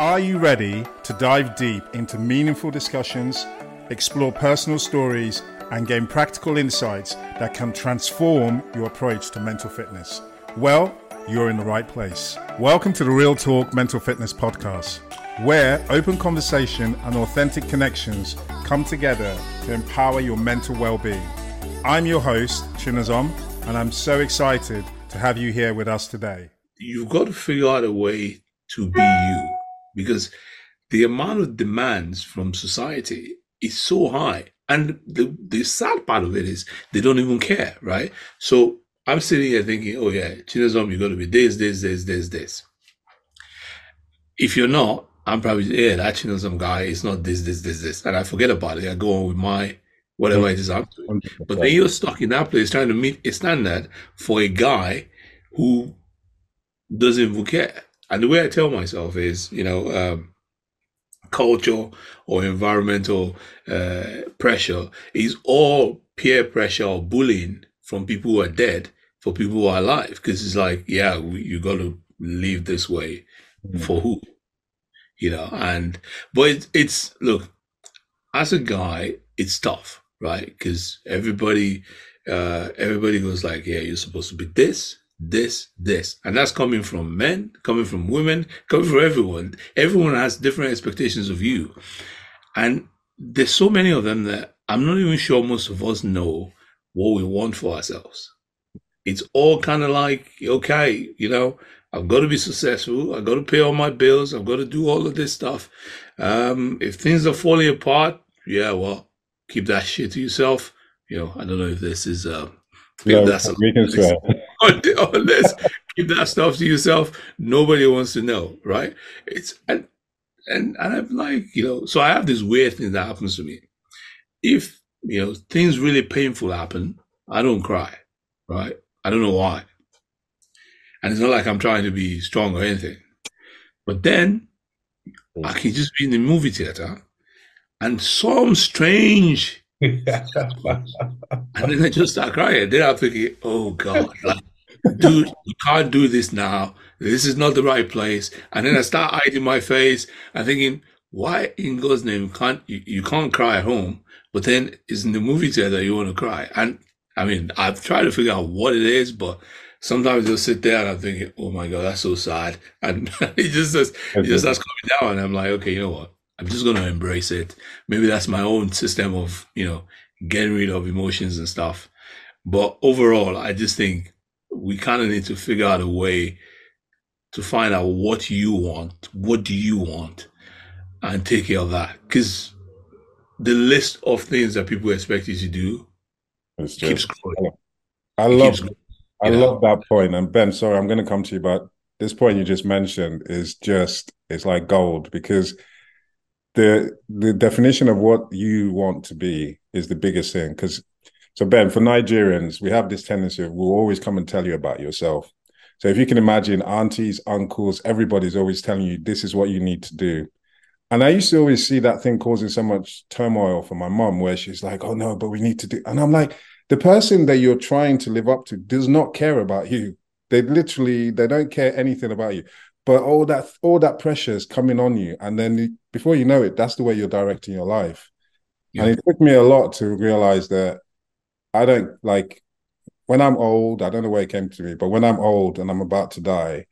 Are you ready to dive deep into meaningful discussions, explore personal stories, and gain practical insights that can transform your approach to mental fitness? Well, you're in the right place. Welcome to the Real Talk Mental Fitness Podcast, where open conversation and authentic connections come together to empower your mental well-being. I'm your host, Chinazom, and I'm so excited to have you here with us today. You've got to figure out a way to be you, because the amount of demands from society is so high. And the sad part of it is they don't even care, right? So I'm sitting here thinking, oh yeah, Chinazom, you got to be this. If you're not, I'm probably, yeah, that Chinazom guy is not this. And I forget about it. I go on with my whatever it is I'm doing. But then you're stuck in that place trying to meet a standard for a guy who doesn't even care. And the way I tell myself is, you know, culture or environmental pressure is all peer pressure or bullying from people who are dead for people who are alive. Because it's like, yeah, you got to live this way for who? You know, and, but it's, look, as a guy, it's tough, right? Because everybody goes like, yeah, you're supposed to be this. And that's coming from men, coming from women, coming from everyone. Everyone has different expectations of you. And there's so many of them that I'm not even sure most of us know what we want for ourselves. It's all kind of like, okay, you know, I've got to be successful. I've got to pay all my bills. I've got to do all of this stuff. If things are falling apart, yeah, well, keep that shit to yourself. You know, I don't know if this is, let's keep that stuff to yourself. Nobody wants to know, right? It's and I'm like, you know, so I have this weird thing that happens to me. If, you know, things really painful happen, I don't cry, right? I don't know why. And it's not like I'm trying to be strong or anything. But then I can just be in the movie theater and some strange and then I just start crying. Then I'm thinking, oh God, like, dude, you can't do this now. This is not the right place. And then I start hiding my face. I'm thinking, why in God's name can't you can't cry at home, but then it's in the movie theater you want to cry? And I mean, I've tried to figure out what it is, but sometimes you'll sit there and I'm thinking, oh my God, that's so sad. And it just starts coming down. And I'm like, okay, you know what? I'm just going to embrace it. Maybe that's my own system of, you know, getting rid of emotions and stuff. But overall, I just think we kind of need to figure out a way to find out what you want. What do you want? And take care of that. Because the list of things that people expect you to do keeps growing. I love that point. And Ben, sorry, I'm going to come to you, but this point you just mentioned is just, it's like gold, because the definition of what you want to be is the biggest thing. Because, so Ben, for Nigerians, we have this tendency of, we'll always come and tell you about yourself. So if you can imagine, aunties, uncles, everybody's always telling you, this is what you need to do. And I used to always see that thing causing so much turmoil for my mom, where she's like, oh no, but we need to do. And I'm like, the person that you're trying to live up to does not care about you. They don't care anything about you. But all that pressure is coming on you. And then before you know it, that's the way you're directing your life. Yeah. And it took me a lot to realize that I don't, like, when I'm old, I don't know where it came to me, but when I'm old and I'm about to die,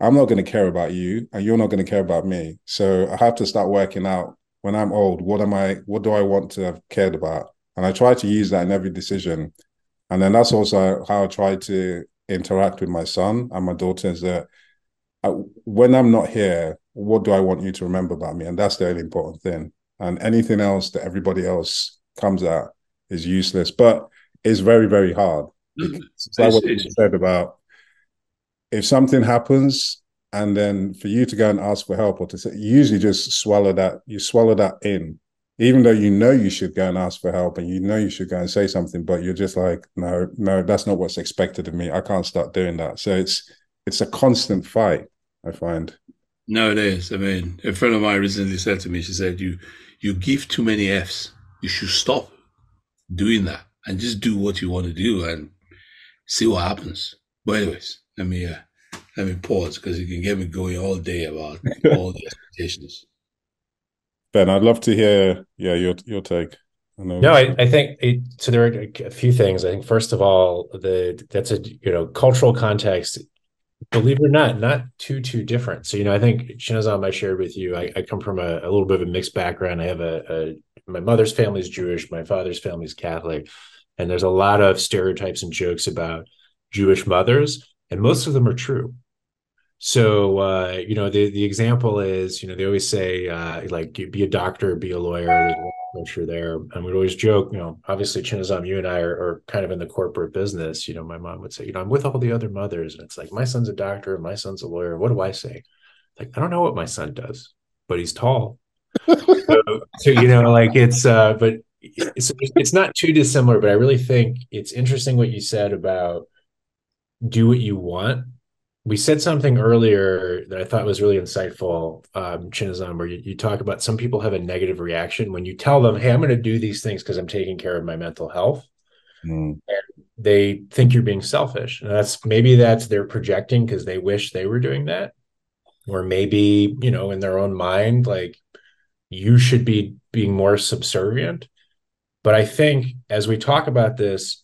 I'm not going to care about you and you're not going to care about me. So I have to start working out when I'm old, what do I want to have cared about? And I try to use that in every decision. And then that's also how I try to interact with my son and my daughter, is that when I'm not here, what do I want you to remember about me? And that's the only important thing. And anything else that everybody else comes at is useless, but it's very, very hard. It's like what you said about, if something happens and then for you to go and ask for help or to say, you usually just swallow that in, even though you know you should go and ask for help and you know you should go and say something, but you're just like, no, that's not what's expected of me. I can't start doing that. So it's a constant fight, I find. No, it is. I mean, a friend of mine recently said to me, she said, you give too many Fs. You should stop doing that and just do what you want to do and see what happens. But anyways, let me pause, because you can get me going all day about all this. expectations. Ben, I'd love to hear your take. I think there are a few things. I think first of all, that's a cultural context. Believe it or not too different. So I think Chinazom, I shared with you, I come from a little bit of a mixed background. I have my mother's family is Jewish, my father's family is Catholic, and there's a lot of stereotypes and jokes about Jewish mothers, and most of them are true. So the example is they always say be a doctor, be a lawyer. There's a culture there, and we'd always joke. Obviously, Chinazom, you and I are kind of in the corporate business. My mom would say, I'm with all the other mothers, and it's like my son's a doctor, my son's a lawyer. What do I say? Like, I don't know what my son does, but he's tall. It's not too dissimilar. But I really think it's interesting what you said about do what you want. We said something earlier that I thought was really insightful, Chinazom, where you talk about some people have a negative reaction when you tell them, hey, I'm going to do these things because I'm taking care of my mental health. Mm. And they think you're being selfish. And that's they're projecting because they wish they were doing that. Or maybe, in their own mind, like you should be being more subservient. But I think as we talk about this,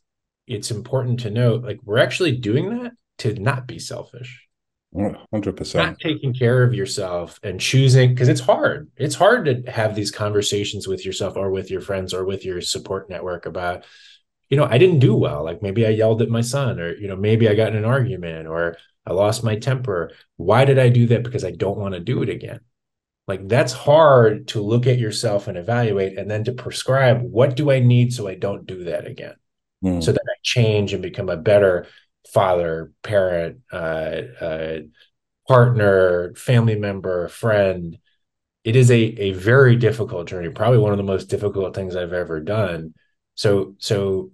it's important to note, like we're actually doing that to not be selfish. 100%. Not taking care of yourself and choosing, because it's hard. It's hard to have these conversations with yourself or with your friends or with your support network about, I didn't do well. Like maybe I yelled at my son, or, maybe I got in an argument, or I lost my temper. Why did I do that? Because I don't want to do it again. Like that's hard to look at yourself and evaluate, and then to prescribe, what do I need so I don't do that again? Mm. So that I change and become a better father, parent, partner, family member, friend. It is a very difficult journey, probably one of the most difficult things I've ever done. So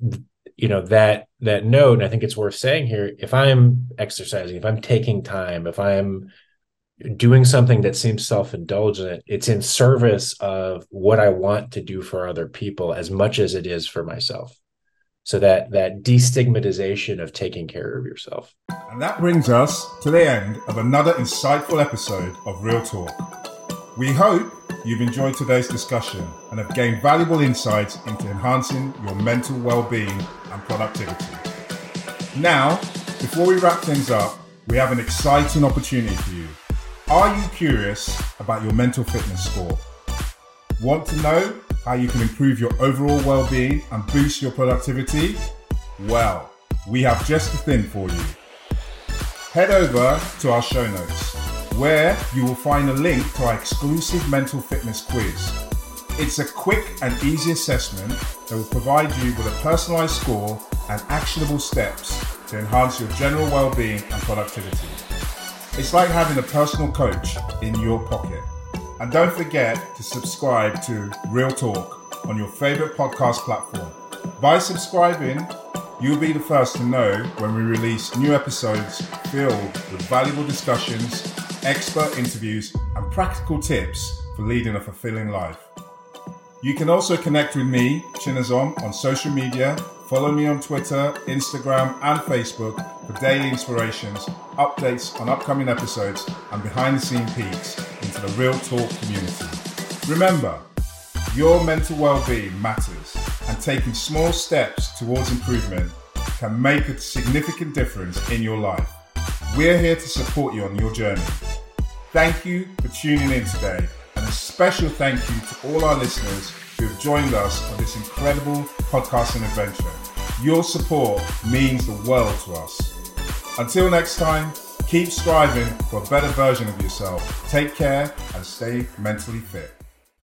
that note, and I think it's worth saying here, if I'm exercising, if I'm taking time, if I'm doing something that seems self-indulgent, it's in service of what I want to do for other people as much as it is for myself. So that destigmatization of taking care of yourself. And that brings us to the end of another insightful episode of Real Talk. We hope you've enjoyed today's discussion and have gained valuable insights into enhancing your mental well-being and productivity. Now, before we wrap things up, we have an exciting opportunity for you. Are you curious about your mental fitness score? Want to know how you can improve your overall well-being and boost your productivity? Well, we have just the thing for you. Head over to our show notes, where you will find a link to our exclusive mental fitness quiz. It's a quick and easy assessment that will provide you with a personalized score and actionable steps to enhance your general well-being and productivity. It's like having a personal coach in your pocket. And don't forget to subscribe to Real Talk on your favorite podcast platform. By subscribing, you'll be the first to know when we release new episodes filled with valuable discussions, expert interviews, and practical tips for leading a fulfilling life. You can also connect with me, Chinazom, on social media. Follow me on Twitter, Instagram, and Facebook for daily inspirations, updates on upcoming episodes, and behind-the-scenes peeks into the Real Talk community. Remember, your mental well-being matters, and taking small steps towards improvement can make a significant difference in your life. We're here to support you on your journey. Thank you for tuning in today, and a special thank you to all our listeners who have joined us on this incredible podcasting adventure. Your support means the world to us. Until next time, keep striving for a better version of yourself. Take care and stay mentally fit.